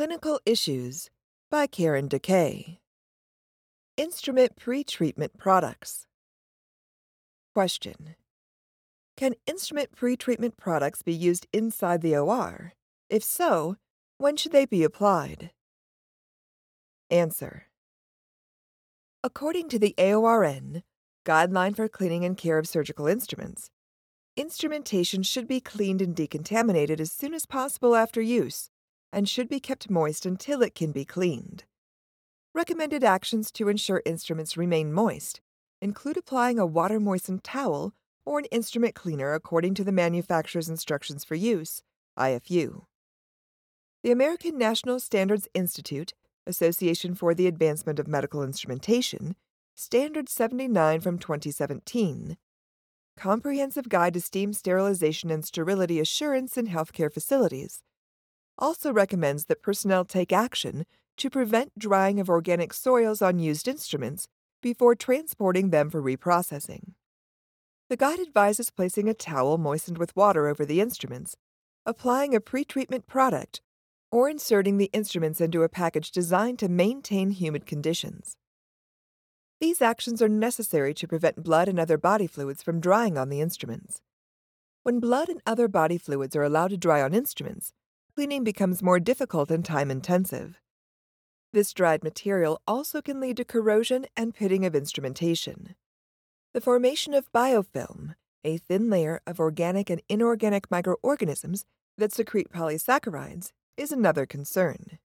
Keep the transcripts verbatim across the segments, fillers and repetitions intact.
Clinical Issues by Karen Decay. Instrument Pretreatment Products. Question: Can instrument pretreatment products be used inside the O R? If so, when should they be applied? Answer: According to the A O R N, Guideline for Cleaning and Care of Surgical Instruments, instrumentation should be cleaned and decontaminated as soon as possible after use and should be kept moist until it can be cleaned. Recommended actions to ensure instruments remain moist include applying a water-moistened towel or an instrument cleaner according to the manufacturer's instructions for use, I F U. The American National Standards Institute, Association for the Advancement of Medical Instrumentation, Standard seventy-nine from twenty seventeen, Comprehensive Guide to Steam Sterilization and Sterility Assurance in Healthcare Facilities, also recommends that personnel take action to prevent drying of organic soils on used instruments before transporting them for reprocessing. The guide advises placing a towel moistened with water over the instruments, applying a pretreatment product, or inserting the instruments into a package designed to maintain humid conditions. These actions are necessary to prevent blood and other body fluids from drying on the instruments. When blood and other body fluids are allowed to dry on instruments, cleaning becomes more difficult and time-intensive. This dried material also can lead to corrosion and pitting of instrumentation. The formation of biofilm, a thin layer of organic and inorganic microorganisms that secrete polysaccharides, is another concern.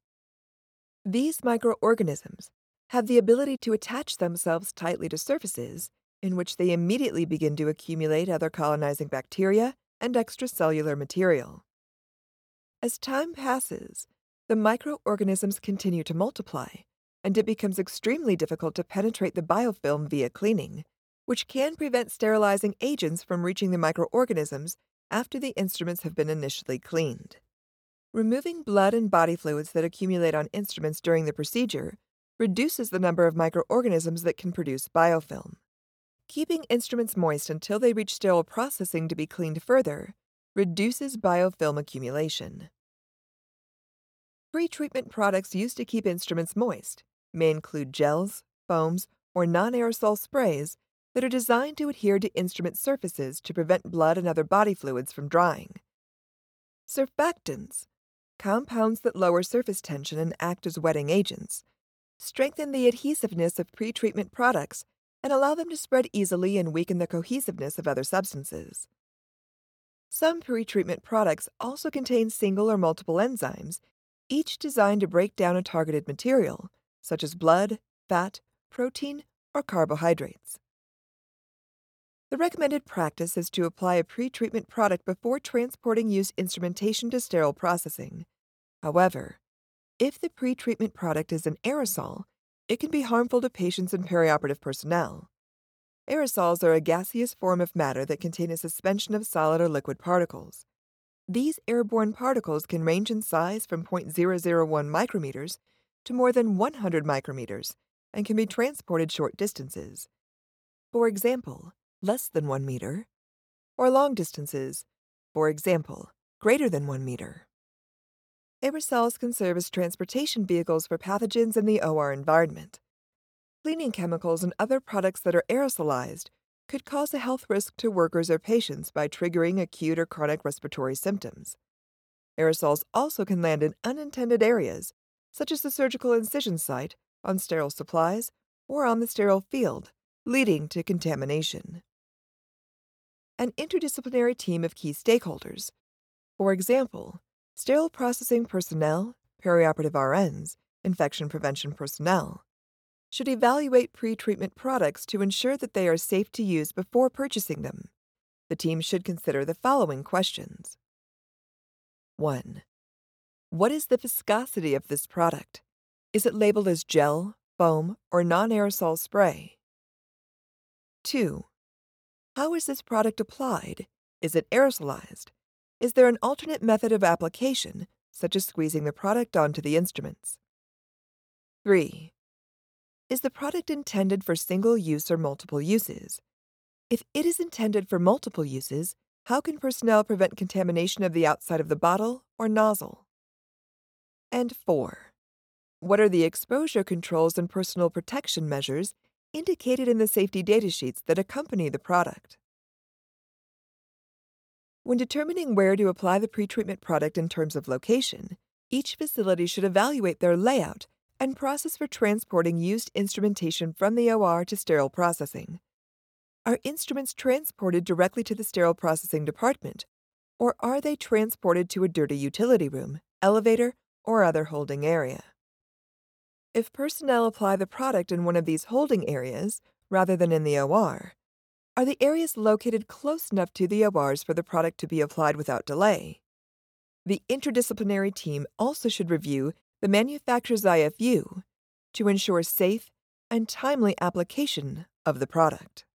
These microorganisms have the ability to attach themselves tightly to surfaces, in which they immediately begin to accumulate other colonizing bacteria and extracellular material. As time passes, the microorganisms continue to multiply, and it becomes extremely difficult to penetrate the biofilm via cleaning, which can prevent sterilizing agents from reaching the microorganisms after the instruments have been initially cleaned. Removing blood and body fluids that accumulate on instruments during the procedure reduces the number of microorganisms that can produce biofilm. Keeping instruments moist until they reach sterile processing to be cleaned further reduces biofilm accumulation. Pretreatment products used to keep instruments moist may include gels, foams, or non-aerosol sprays that are designed to adhere to instrument surfaces to prevent blood and other body fluids from drying. Surfactants, compounds that lower surface tension and act as wetting agents, strengthen the adhesiveness of pretreatment products and allow them to spread easily and weaken the cohesiveness of other substances. Some pretreatment products also contain single or multiple enzymes, each designed to break down a targeted material, such as blood, fat, protein, or carbohydrates. The recommended practice is to apply a pretreatment product before transporting used instrumentation to sterile processing. However, if the pretreatment product is an aerosol, it can be harmful to patients and perioperative personnel. Aerosols are a gaseous form of matter that contain a suspension of solid or liquid particles. These airborne particles can range in size from zero point zero zero one micrometers to more than one hundred micrometers and can be transported short distances. For example, less than one meter, or long distances, for example, greater than one meter. Aerosols can serve as transportation vehicles for pathogens in the O R environment. Cleaning chemicals and other products that are aerosolized could cause a health risk to workers or patients by triggering acute or chronic respiratory symptoms. Aerosols also can land in unintended areas, such as the surgical incision site, on sterile supplies, or on the sterile field, leading to contamination. An interdisciplinary team of key stakeholders, for example, sterile processing personnel, perioperative R Ns, infection prevention personnel, should evaluate pretreatment products to ensure that they are safe to use before purchasing them. The team should consider the following questions. one. What is the viscosity of this product? Is it labeled as gel, foam, or non-aerosol spray? two. How is this product applied? Is it aerosolized? Is there an alternate method of application, such as squeezing the product onto the instruments? three. Is the product intended for single use or multiple uses? If it is intended for multiple uses, how can personnel prevent contamination of the outside of the bottle or nozzle? And four, what are the exposure controls and personal protection measures indicated in the safety datasheets that accompany the product? When determining where to apply the pretreatment product in terms of location, each facility should evaluate their layout and process for transporting used instrumentation from the O R to sterile processing. Are instruments transported directly to the sterile processing department, or are they transported to a dirty utility room, elevator, or other holding area? If personnel apply the product in one of these holding areas, rather than in the O R, are the areas located close enough to the O Rs for the product to be applied without delay? The interdisciplinary team also should review the manufacturer's I F U to ensure safe and timely application of the product.